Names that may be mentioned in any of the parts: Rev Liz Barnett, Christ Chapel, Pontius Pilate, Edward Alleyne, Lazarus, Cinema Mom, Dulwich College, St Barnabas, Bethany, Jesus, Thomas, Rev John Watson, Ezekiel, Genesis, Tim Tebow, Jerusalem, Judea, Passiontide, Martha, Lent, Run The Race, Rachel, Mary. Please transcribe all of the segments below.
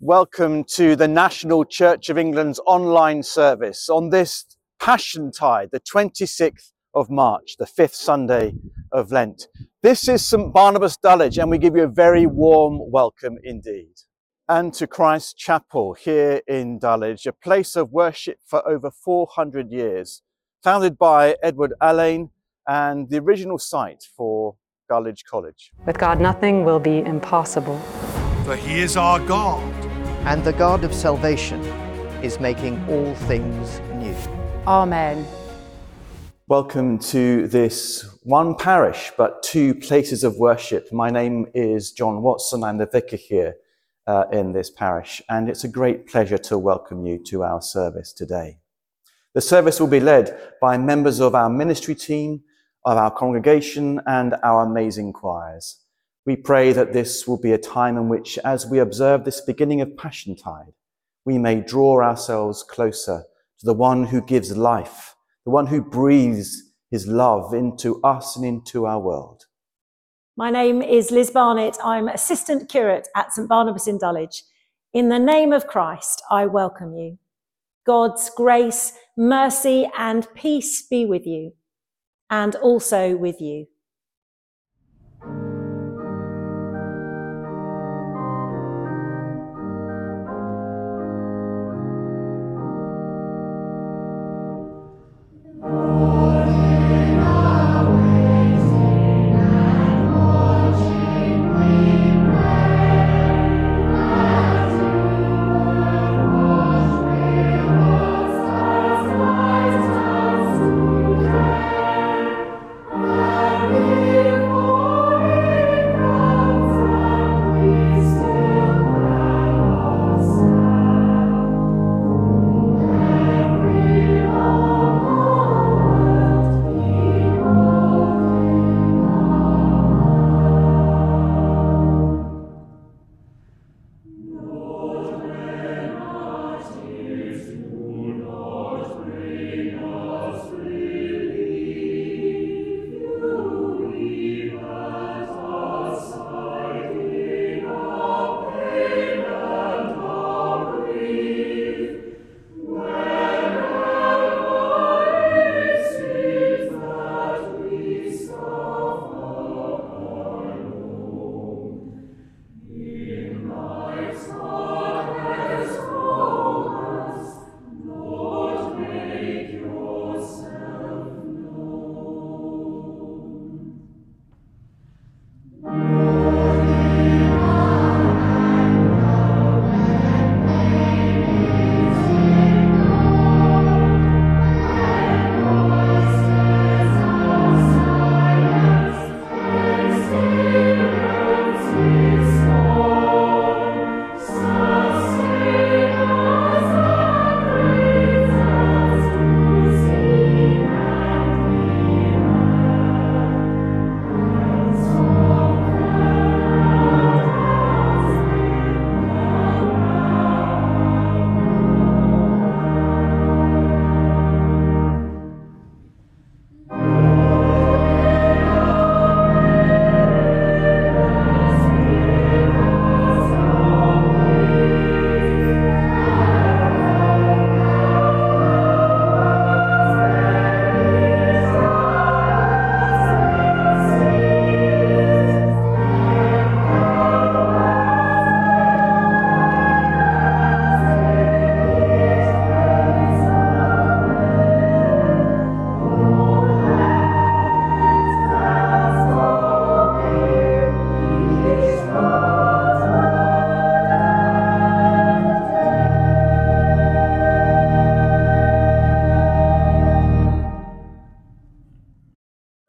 Welcome to the National Church of England's online service on this Passiontide, the 26th of March, the fifth Sunday of Lent. This is St Barnabas, Dulwich, and we give you a very warm welcome indeed. And to Christ Chapel here in Dulwich, a place of worship for over 400 years, founded by Edward Alleyne and the original site for Dulwich College. With God, nothing will be impossible. For he is our God. And the God of salvation is making all things new. Amen. Welcome to this one parish, but two places of worship. My name is John Watson. I'm the vicar here in this parish, and it's a great pleasure to welcome you to our service today. The service will be led by members of our ministry team, of our congregation, and our amazing choirs. We pray that this will be a time in which, as we observe this beginning of Passiontide, we may draw ourselves closer to the one who gives life, the one who breathes his love into us and into our world. My name is Liz Barnett. I'm assistant curate at St Barnabas in Dulwich. In the name of Christ, I welcome you. God's grace, mercy, and peace be with you, and also with you.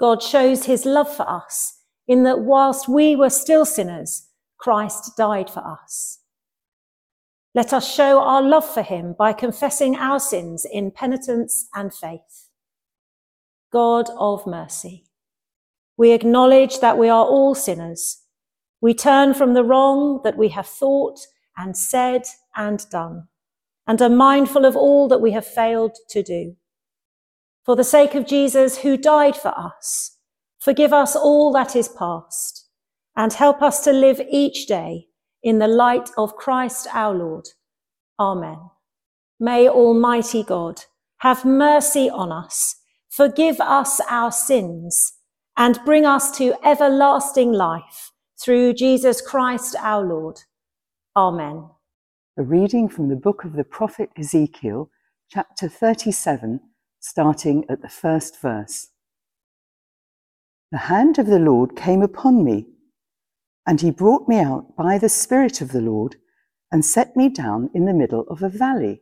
God shows his love for us in that whilst we were still sinners, Christ died for us. Let us show our love for him by confessing our sins in penitence and faith. God of mercy, we acknowledge that we are all sinners. We turn from the wrong that we have thought and said and done, and are mindful of all that we have failed to do. For the sake of Jesus, who died for us, forgive us all that is past, and help us to live each day in the light of Christ our Lord. Amen. May Almighty God have mercy on us, forgive us our sins, and bring us to everlasting life through Jesus Christ our Lord. Amen. A reading from the book of the prophet Ezekiel, chapter 37, starting at the first verse. The hand of the Lord came upon me, and he brought me out by the Spirit of the Lord and set me down in the middle of a valley.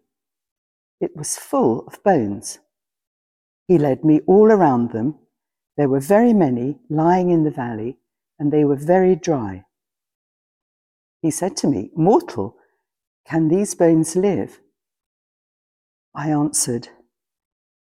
It was full of bones. He led me all around them. There were very many lying in the valley, and they were very dry. He said to me, "Mortal, can these bones live?" I answered,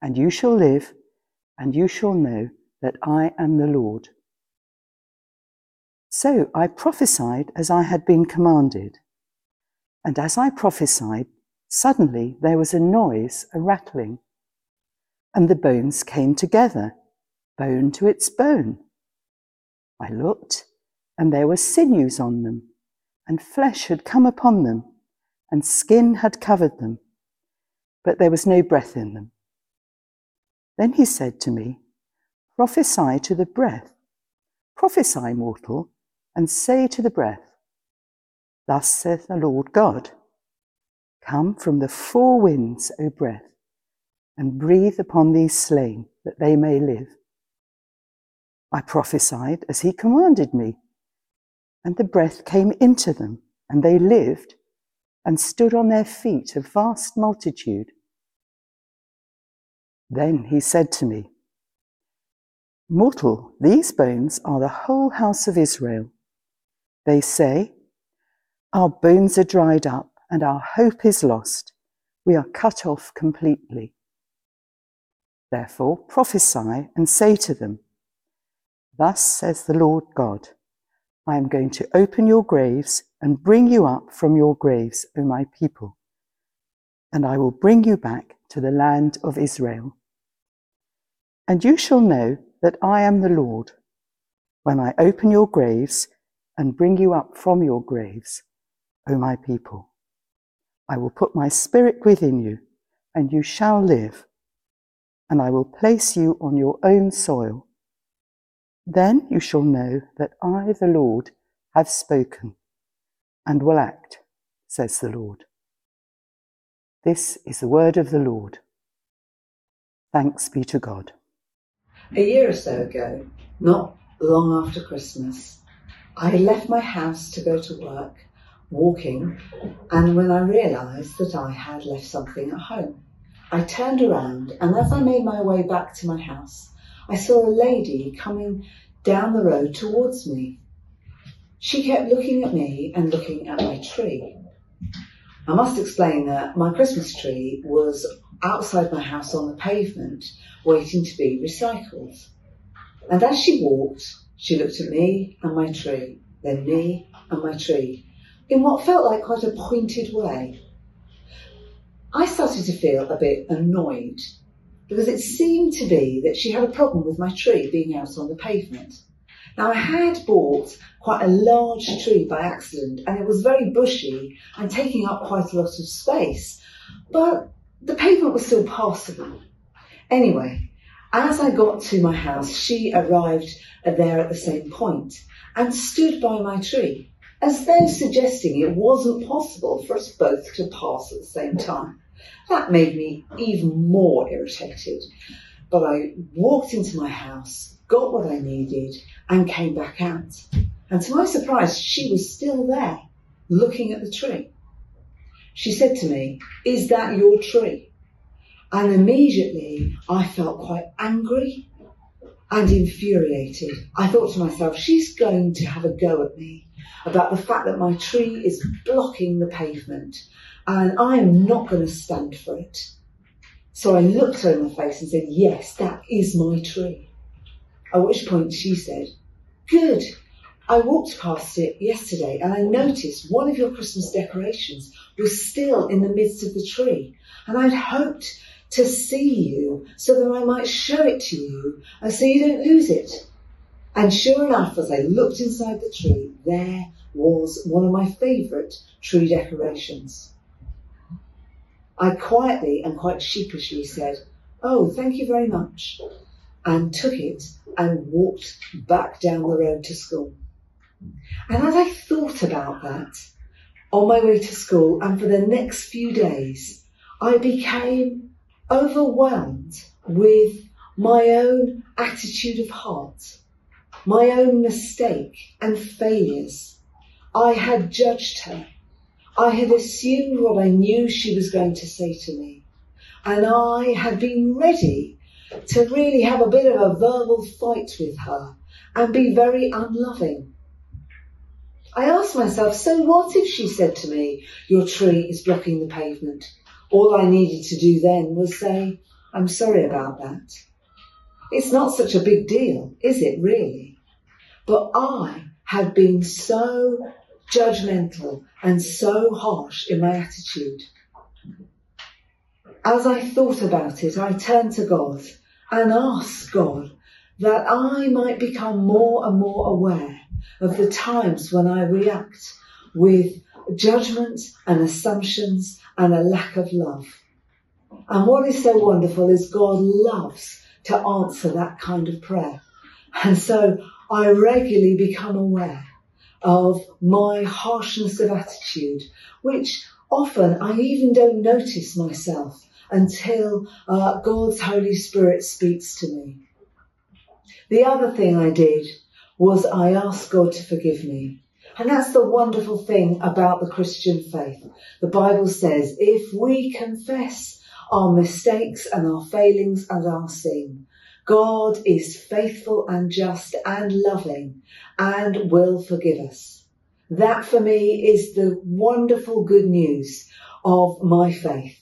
and you shall live, and you shall know that I am the Lord.' So I prophesied as I had been commanded. And as I prophesied, suddenly there was a noise, a rattling, and the bones came together, bone to its bone. I looked, and there were sinews on them, and flesh had come upon them, and skin had covered them, but there was no breath in them. Then he said to me, 'Prophesy to the breath. Prophesy, mortal, and say to the breath, Thus saith the Lord God, Come from the four winds, O breath, and breathe upon these slain, that they may live.' I prophesied as he commanded me, and the breath came into them, and they lived, and stood on their feet, a vast multitude. Then he said to me, 'Mortal, these bones are the whole house of Israel. They say, Our bones are dried up, and our hope is lost. We are cut off completely. Therefore prophesy and say to them, Thus says the Lord God, I am going to open your graves and bring you up from your graves, O my people, and I will bring you back to the land of Israel. And you shall know that I am the Lord, when I open your graves and bring you up from your graves, O my people. I will put my spirit within you, and you shall live, and I will place you on your own soil. Then you shall know that I, the Lord, have spoken, and will act, says the Lord." This is the word of the Lord. Thanks be to God. A year or so ago, not long after Christmas, I left my house to go to work, walking, and when I realised that I had left something at home, I turned around, and as I made my way back to my house, I saw a lady coming down the road towards me. She kept looking at me and looking at my tree. I must explain that my Christmas tree was outside my house on the pavement, waiting to be recycled. And as she walked, she looked at me and my tree, then me and my tree, in what felt like quite a pointed way. I started to feel a bit annoyed, because it seemed to be that she had a problem with my tree being out on the pavement. Now, I had bought quite a large tree by accident, and it was very bushy and taking up quite a lot of space, but the pavement was still passable. Anyway, as I got to my house, she arrived there at the same point and stood by my tree, as though suggesting it wasn't possible for us both to pass at the same time. That made me even more irritated, but I walked into my house, got what I needed, and came back out. And to my surprise, she was still there, looking at the tree. She said to me, "Is that your tree?" And immediately I felt quite angry and infuriated. I thought to myself, she's going to have a go at me. about the fact that my tree is blocking the pavement and I'm not going to stand for it. So I looked her in the face and said, yes, that is my tree. At which point she said, good. I walked past it yesterday and I noticed one of your Christmas decorations was still in the midst of the tree, and I'd hoped to see you so that I might show it to you and so you don't lose it. And sure enough, as I looked inside the tree, there was one of my favourite tree decorations. I quietly and quite sheepishly said, oh, thank you very much, and took it and walked back down the road to school. And as I thought about that, on my way to school and for the next few days, I became overwhelmed with my own attitude of heart, my own mistake and failures. I had judged her. I had assumed what I knew she was going to say to me. And I had been ready to really have a bit of a verbal fight with her and be very unloving. I asked myself, so what if she said to me, your tree is blocking the pavement? All I needed to do then was say, I'm sorry about that. It's not such a big deal, is it really? But I had been so judgmental and so harsh in my attitude. As I thought about it, I turned to God and asked God that I might become more and more aware of the times when I react with judgment and assumptions and a lack of love. And what is so wonderful is God loves to answer that kind of prayer. And so I regularly become aware of my harshness of attitude, which often I even don't notice myself until God's Holy Spirit speaks to me. The other thing I did was I asked God to forgive me. And that's the wonderful thing about the Christian faith. The Bible says, if we confess our mistakes and our failings and our sin, God is faithful and just and loving and will forgive us. That for me is the wonderful good news of my faith,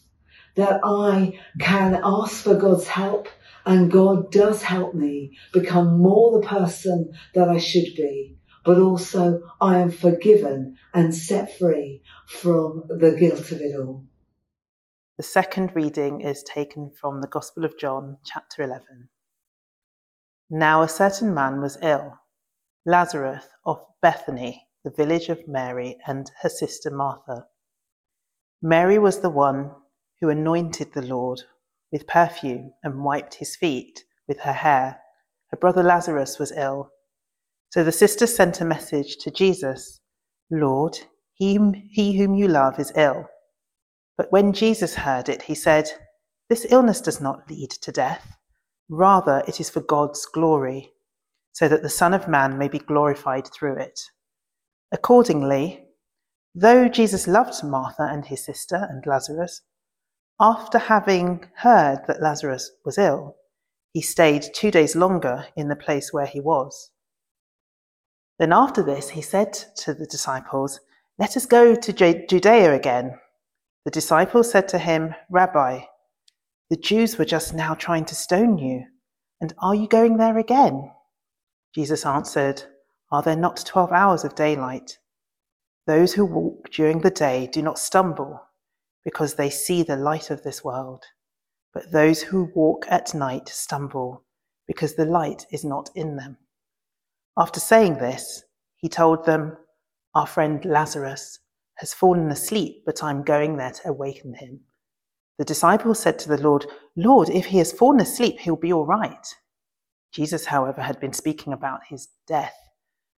that I can ask for God's help, and God does help me become more the person that I should be, but also I am forgiven and set free from the guilt of it all. The second reading is taken from the Gospel of John, chapter 11. Now a certain man was ill, Lazarus of Bethany, the village of Mary and her sister Martha. Mary was the one who anointed the Lord with perfume and wiped his feet with her hair. Her brother Lazarus was ill. So the sister sent a message to Jesus, Lord, he whom you love is ill. But when Jesus heard it, he said, this illness does not lead to death. Rather, it is for God's glory, so that the Son of Man may be glorified through it. Accordingly, though Jesus loved Martha and his sister and Lazarus, after having heard that Lazarus was ill, he stayed 2 days longer in the place where he was. Then after this, he said to the disciples, let us go to Judea again. The disciples said to him, Rabbi, the Jews were just now trying to stone you, and are you going there again? Jesus answered, are there not 12 hours of daylight? Those who walk during the day do not stumble, because they see the light of this world. But those who walk at night stumble, because the light is not in them. After saying this, he told them, our friend Lazarus has fallen asleep, but I'm going there to awaken him. The disciples said to the Lord, Lord, if he has fallen asleep, he'll be all right. Jesus, however, had been speaking about his death,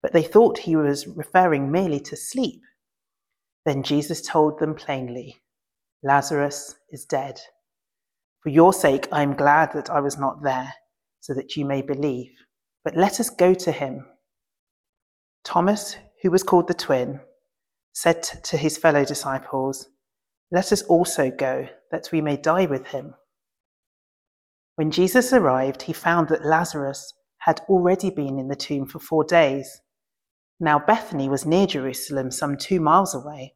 but they thought he was referring merely to sleep. Then Jesus told them plainly, Lazarus is dead. For your sake, I am glad that I was not there, so that you may believe. But let us go to him. Thomas, who was called the twin, said to his fellow disciples, let us also go, that we may die with him. When Jesus arrived, he found that Lazarus had already been in the tomb for 4 days. Now Bethany was near Jerusalem, some 2 miles away,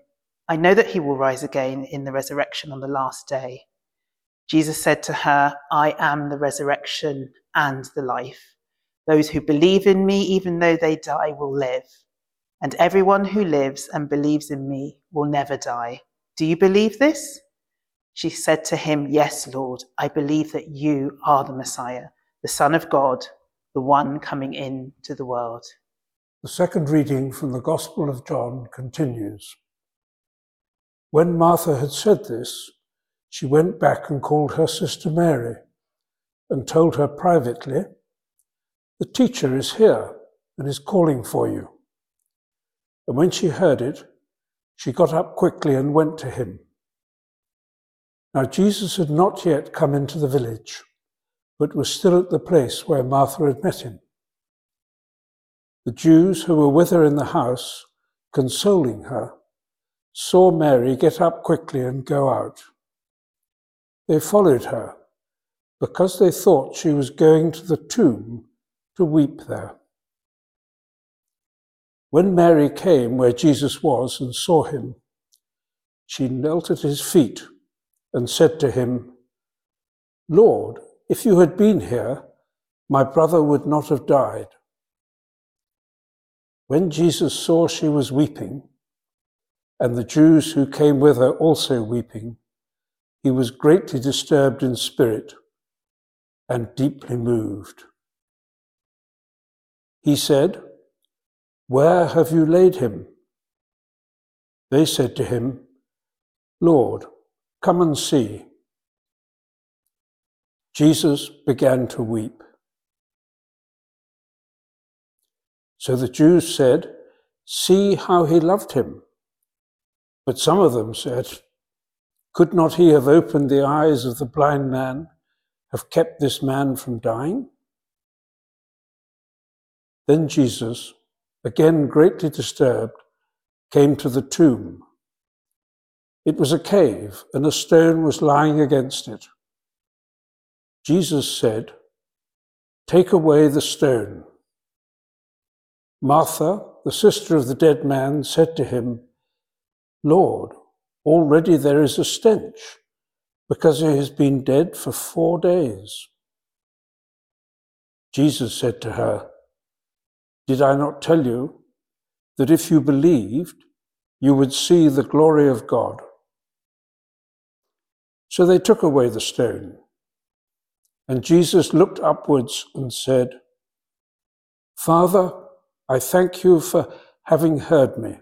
"I know that he will rise again in the resurrection on the last day." Jesus said to her, "I am the resurrection and the life. Those who believe in me, even though they die, will live. And everyone who lives and believes in me will never die. Do you believe this?" She said to him, "Yes, Lord, I believe that you are the Messiah, the Son of God, the one coming into the world." The second reading from the Gospel of John continues. When Martha had said this, she went back and called her sister Mary and told her privately, "The teacher is here and is calling for you." And when she heard it, she got up quickly and went to him. Now Jesus had not yet come into the village, but was still at the place where Martha had met him. The Jews who were with her in the house, consoling her, saw Mary get up quickly and go out. They followed her, because they thought she was going to the tomb to weep there. When Mary came where Jesus was and saw him, she knelt at his feet and said to him, "Lord, if you had been here, my brother would not have died." When Jesus saw she was weeping, and the Jews who came with her also weeping, he was greatly disturbed in spirit and deeply moved. He said, "Where have you laid him?" They said to him, "Lord, come and see." Jesus began to weep. So the Jews said, "See how he loved him." But some of them said, "Could not he have opened the eyes of the blind man, have kept this man from dying?" Then Jesus, again greatly disturbed, came to the tomb. It was a cave, and a stone was lying against it. Jesus said, "Take away the stone." Martha, the sister of the dead man, said to him, "Lord, already there is a stench, because he has been dead for 4 days." Jesus said to her, "Did I not tell you that if you believed, you would see the glory of God?" So they took away the stone, and Jesus looked upwards and said, "Father, I thank you for having heard me.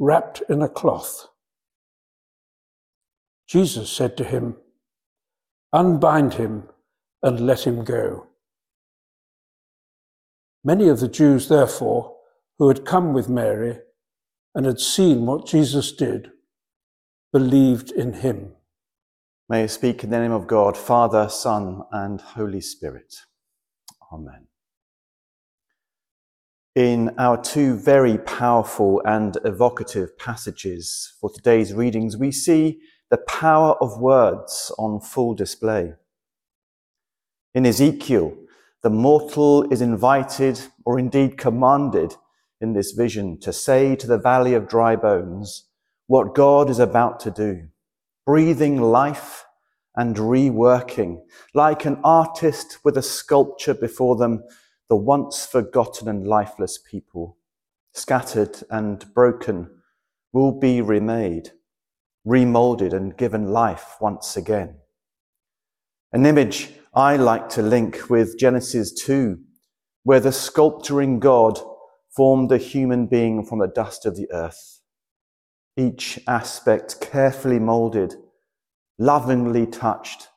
wrapped in a cloth. Jesus said to him, "Unbind him and let him go." Many of the Jews, therefore, who had come with Mary and had seen what Jesus did, believed in him. May I speak in the name of God, Father, Son, and Holy Spirit. Amen. In our two very powerful and evocative passages for today's readings, we see the power of words on full display. In Ezekiel, the mortal is invited, or indeed commanded in this vision, to say to the valley of dry bones what God is about to do, breathing life and reworking, like an artist with a sculpture before them, the once forgotten and lifeless people, scattered and broken, will be remade, remolded and given life once again. An image I like to link with Genesis 2, where the sculpturing God formed a human being from the dust of the earth, each aspect carefully molded, lovingly touched.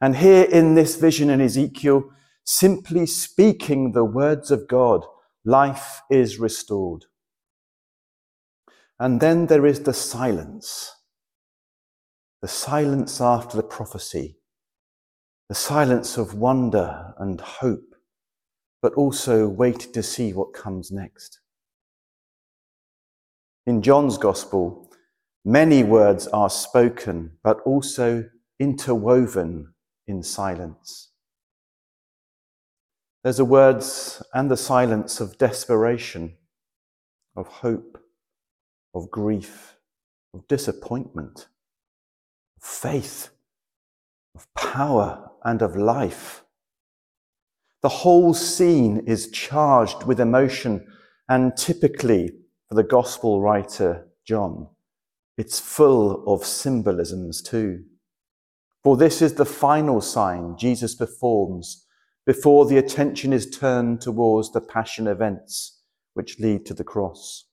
And here in this vision in Ezekiel, simply speaking the words of God, life is restored. And then there is the silence after the prophecy, the silence of wonder and hope, but also waiting to see what comes next. In John's Gospel, many words are spoken, but also interwoven in silence. There's the words and the silence of desperation, of hope, of grief, of disappointment, of faith, of power and of life. The whole scene is charged with emotion, and typically for the gospel writer John, it's full of symbolisms too. For this is the final sign Jesus performs before the attention is turned towards the passion events which lead to the cross.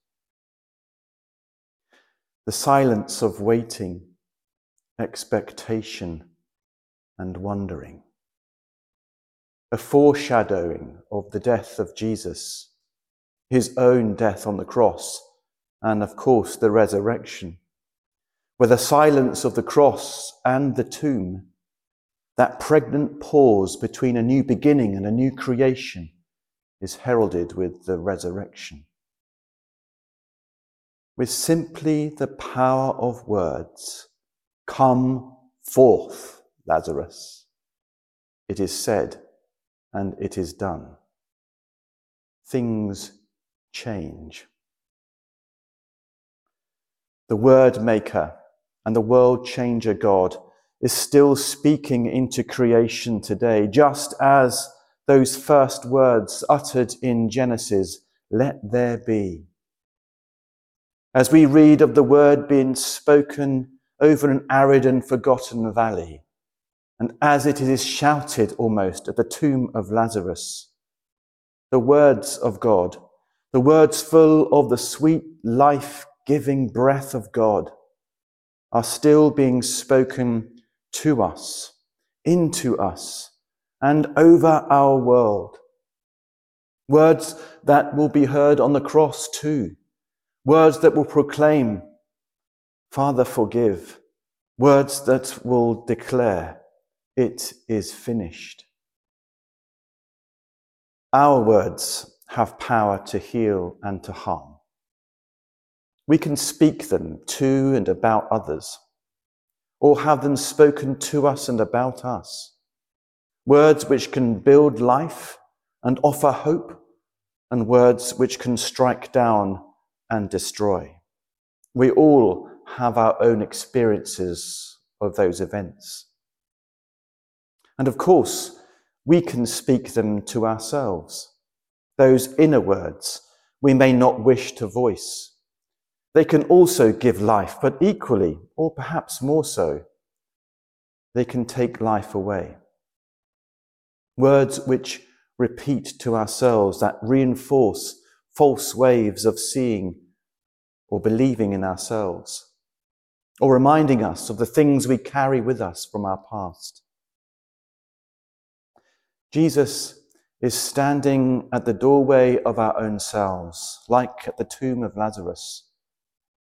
The silence of waiting, expectation, and wondering. A foreshadowing of the death of Jesus, his own death on the cross, and of course the resurrection. With the silence of the cross and the tomb, that pregnant pause between a new beginning and a new creation is heralded with the resurrection. With simply the power of words, "Come forth, Lazarus," it is said and it is done. Things change. The word maker and the world changer God is still speaking into creation today, just as those first words uttered in Genesis, "Let there be." As we read of the word being spoken over an arid and forgotten valley, and as it is shouted almost at the tomb of Lazarus, the words of God, the words full of the sweet life-giving breath of God, are still being spoken to us, into us, and over our world. Words that will be heard on the cross too. Words that will proclaim, "Father, forgive." Words that will declare, "It is finished." Our words have power to heal and to harm. We can speak them to and about others, or have them spoken to us and about us. Words which can build life and offer hope, and words which can strike down and destroy. We all have our own experiences of those events. And of course, we can speak them to ourselves. Those inner words we may not wish to voice. They can also give life, but equally, or perhaps more so, they can take life away. Words which repeat to ourselves, that reinforce false waves of seeing or believing in ourselves, or reminding us of the things we carry with us from our past. Jesus is standing at the doorway of our own selves, like at the tomb of Lazarus,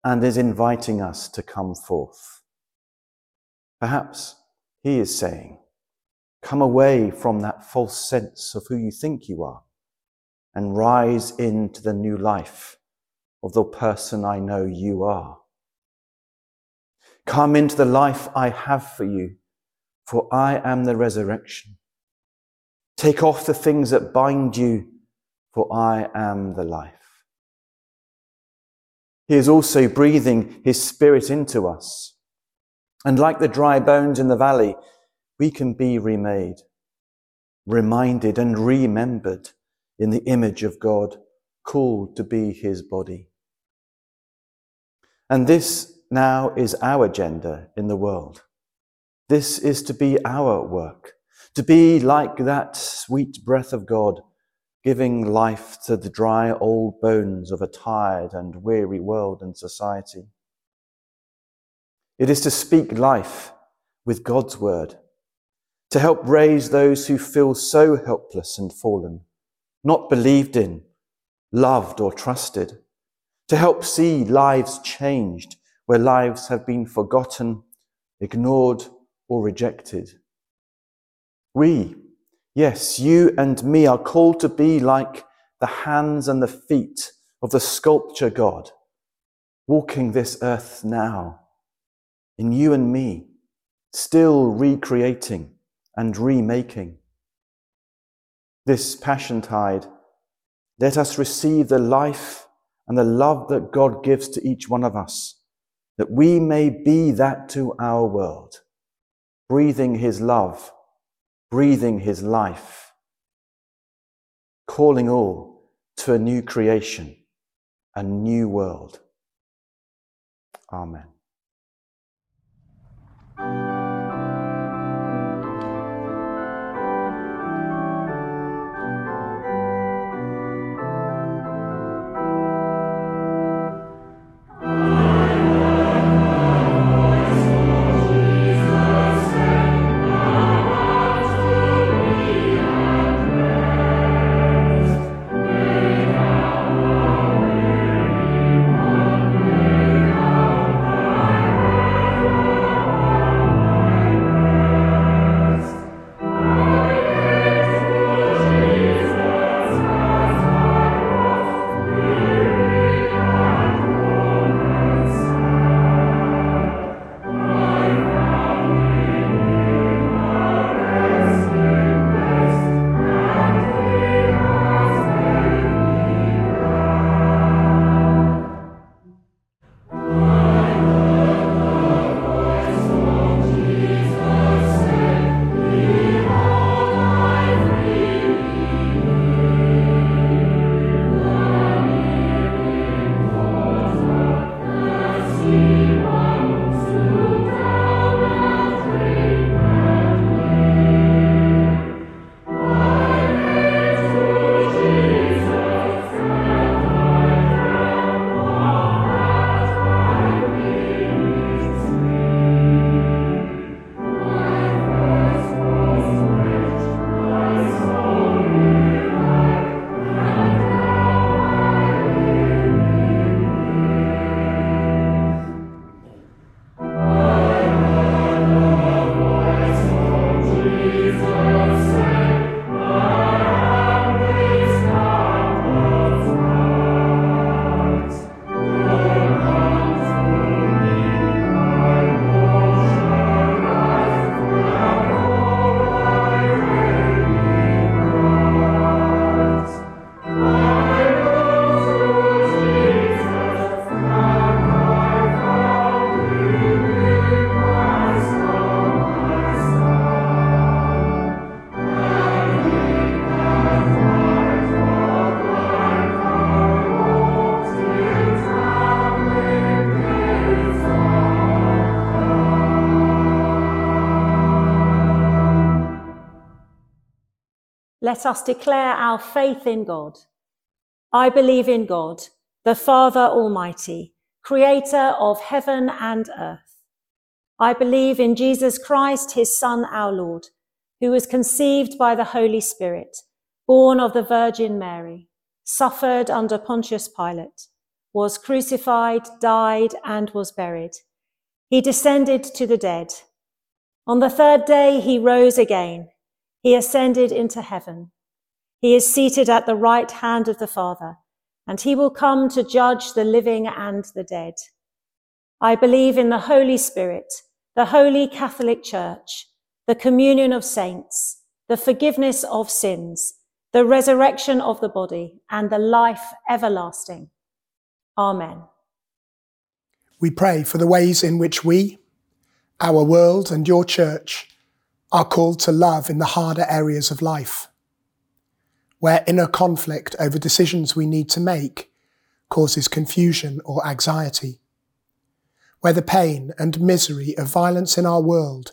and is inviting us to come forth. Perhaps he is saying, "Come away from that false sense of who you think you are, and rise into the new life of the person I know you are. Come into the life I have for you, for I am the resurrection. Take off the things that bind you, for I am the life." He is also breathing his spirit into us, and like the dry bones in the valley, we can be remade. reminded and remembered in the image of God, called to be his body. And this now is our agenda in the world. This is to be our work, to be like that sweet breath of God, giving life to the dry old bones of a tired and weary world and society. It is to speak life with God's word, to help raise those who feel so helpless and fallen, not believed in, loved or trusted, to help see lives changed where lives have been forgotten, ignored or rejected. We, yes, you and me, are called to be like the hands and the feet of the sculpture God, walking this earth now, in you and me, still recreating and remaking. This Passiontide, let us receive the life and the love that God gives to each one of us, that we may be that to our world, breathing his love, breathing his life, calling all to a new creation, a new world. Amen. Let us declare our faith in God. I believe in God, the Father Almighty, creator of heaven and earth. I believe in Jesus Christ, his Son, our Lord, who was conceived by the Holy Spirit, born of the Virgin Mary, suffered under Pontius Pilate, was crucified, died, and was buried. He descended to the dead. On the third day, he rose again. He ascended into heaven. He is seated at the right hand of the Father, and he will come to judge the living and the dead. I believe in the Holy Spirit, the Holy Catholic Church, the communion of saints, the forgiveness of sins, the resurrection of the body, and the life everlasting. Amen. We pray for the ways in which we, our world, and your church are called to love in the harder areas of life, where inner conflict over decisions we need to make causes confusion or anxiety, where the pain and misery of violence in our world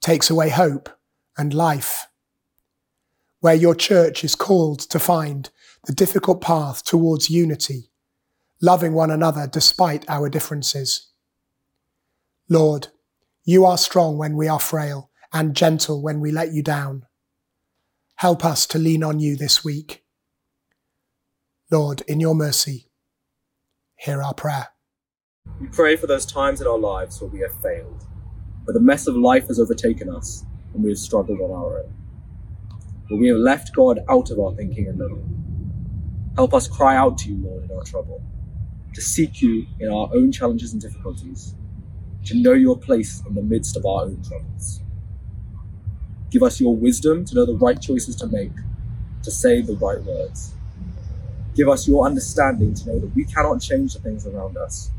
takes away hope and life, where your church is called to find the difficult path towards unity, loving one another despite our differences. Lord, you are strong when we are frail and gentle when we let you down. Help us to lean on you this week. Lord, in your mercy, hear our prayer. We pray for those times in our lives where we have failed, where the mess of life has overtaken us and we have struggled on our own, where we have left God out of our thinking and living. Help us cry out to you, Lord, in our trouble, to seek you in our own challenges and difficulties, to know your place in the midst of our own troubles. Give us your wisdom to know the right choices to make, to say the right words. Give us your understanding to know that we cannot change the things around us.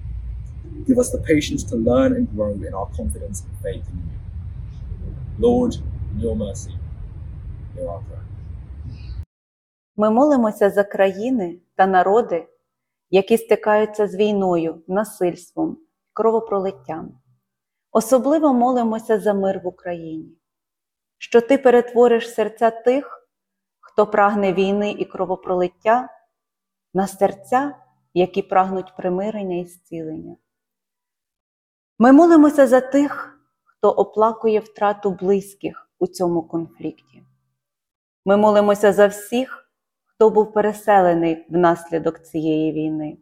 Give us the patience to learn and grow in our confidence and faith in you. Lord, in your mercy, hear our prayer. Ми молимося за країни та народи, які стикаються з війною, насильством, кровопролиттям. Особливо молимося за мир в Україні, що ти перетвориш серця тих, хто прагне війни і кровопролиття, на серця, які прагнуть примирення і зцілення. Ми молимося за тих, хто оплакує втрату близьких у цьому конфлікті. Ми молимося за всіх, хто був переселений внаслідок цієї війни.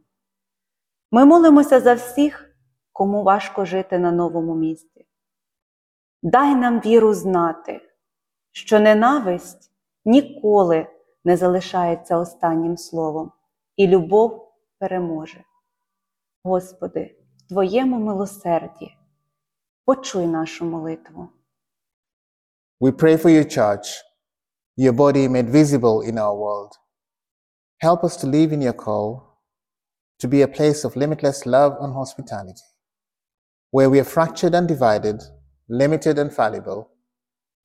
Ми молимося за всіх, кому важко жити на новому місці. Дай нам віру знати, що ненависть ніколи не залишається останнім словом, і любов переможе. Господи, в Твоєму милосерді почуй нашу молитву. We pray for your church, your body made visible in our world. Help us to live in your call, to be a place of limitless love and hospitality, where we are fractured and divided, limited and fallible.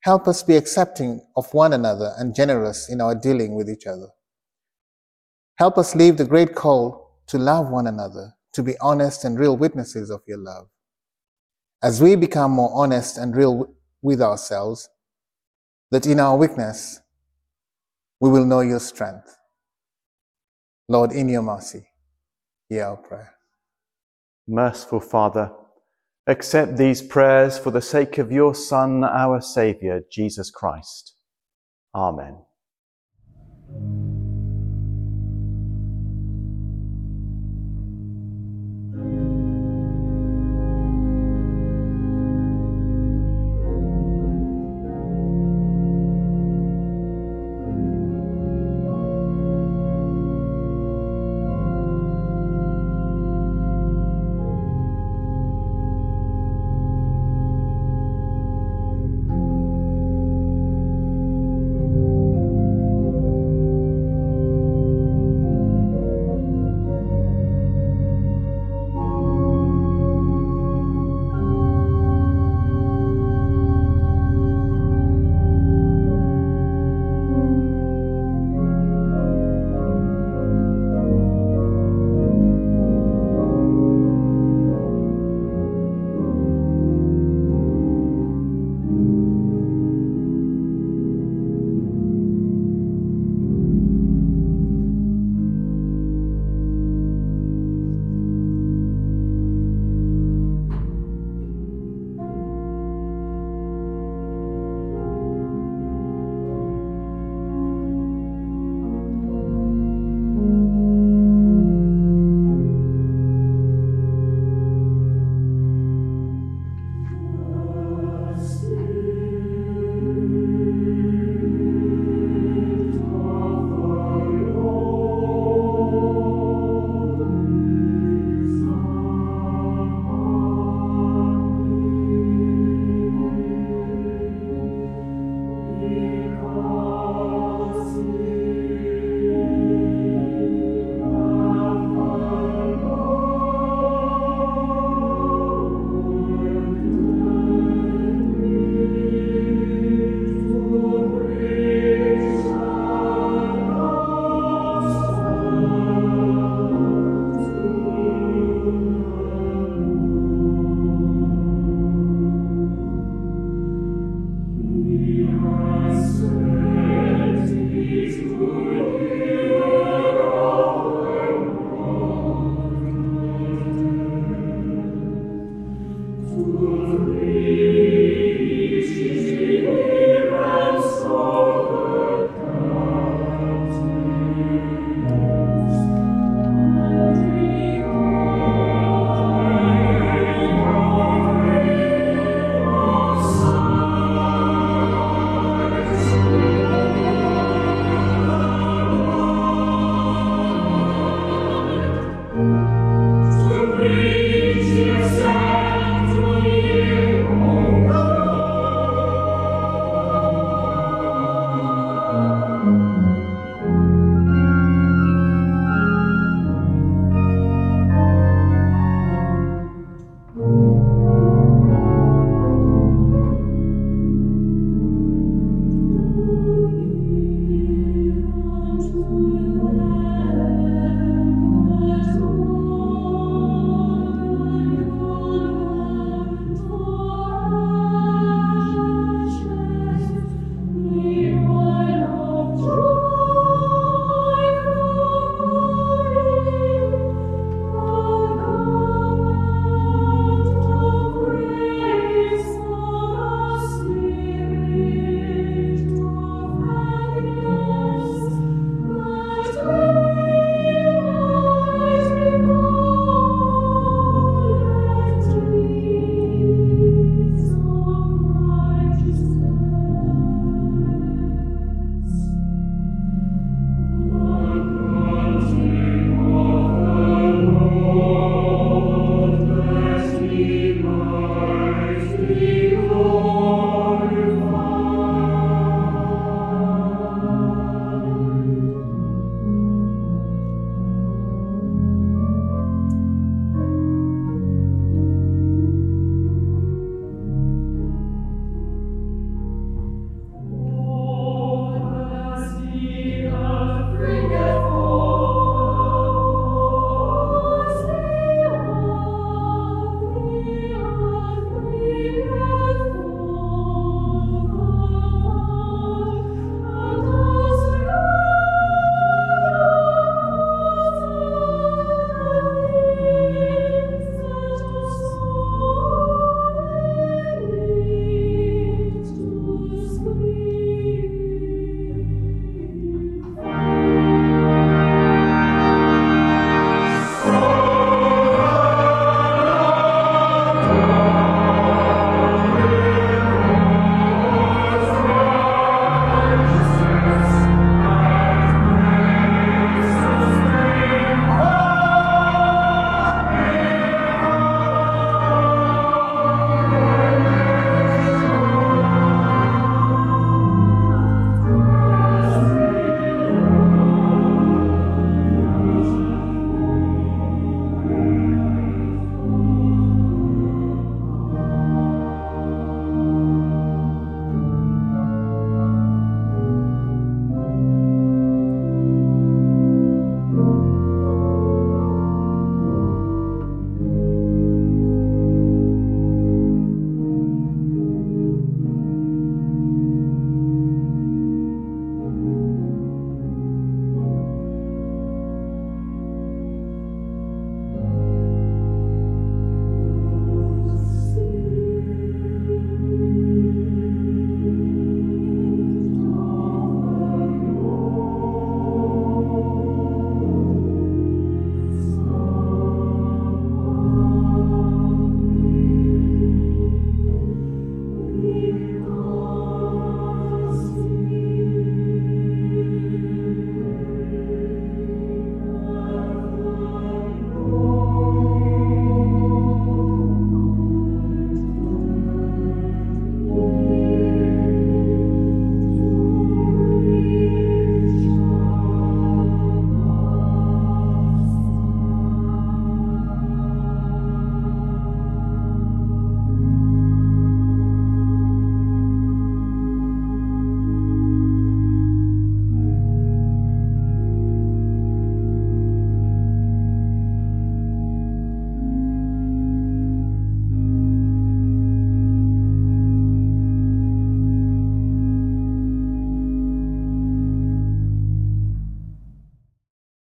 Help us be accepting of one another and generous in our dealing with each other. Help us live the great call to love one another, to be honest and real witnesses of your love. As we become more honest and real with ourselves, that in our weakness we will know your strength. Lord, in your mercy, hear our prayer. Merciful Father, accept these prayers for the sake of your Son, our Saviour, Jesus Christ. Amen.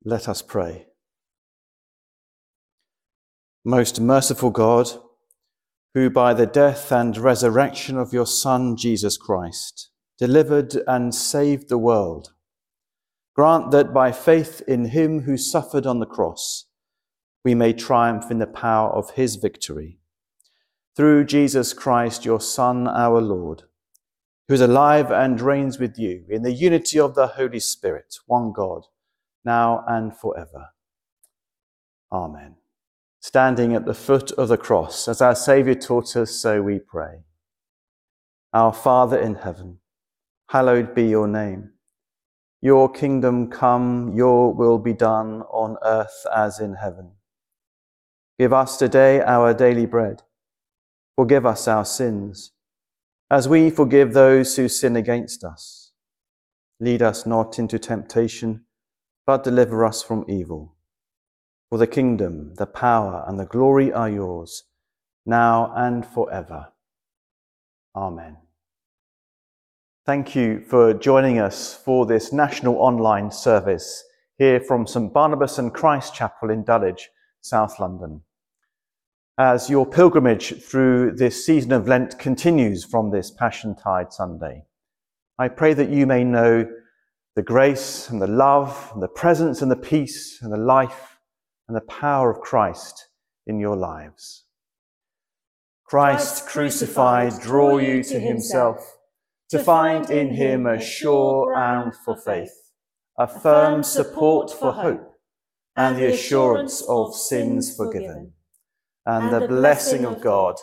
Let us pray. Most merciful God, who by the death and resurrection of your Son, Jesus Christ, delivered and saved the world, grant that by faith in him who suffered on the cross, we may triumph in the power of his victory. Through Jesus Christ, your Son, our Lord, who is alive and reigns with you in the unity of the Holy Spirit, one God, now and forever. Amen. Standing at the foot of the cross, as our Saviour taught us, so we pray. Our Father in heaven, hallowed be your name. Your kingdom come, your will be done on earth as in heaven. Give us today our daily bread. Forgive us our sins, as we forgive those who sin against us. Lead us not into temptation, but deliver us from evil. For the kingdom, the power, and the glory are yours, now and forever. Amen. Thank you for joining us for this national online service here from St Barnabas and Christ Chapel in Dulwich, South London. As your pilgrimage through this season of Lent continues from this Passiontide Sunday, I pray that you may know the grace and the love and the presence and the peace and the life and the power of Christ in your lives. Christ crucified, draw you to himself, to find in him a sure ground for faith, a firm support for hope, and the assurance of sins forgiven, and the blessing of God,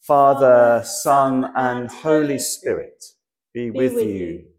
Father, Son, and Holy Spirit, be with you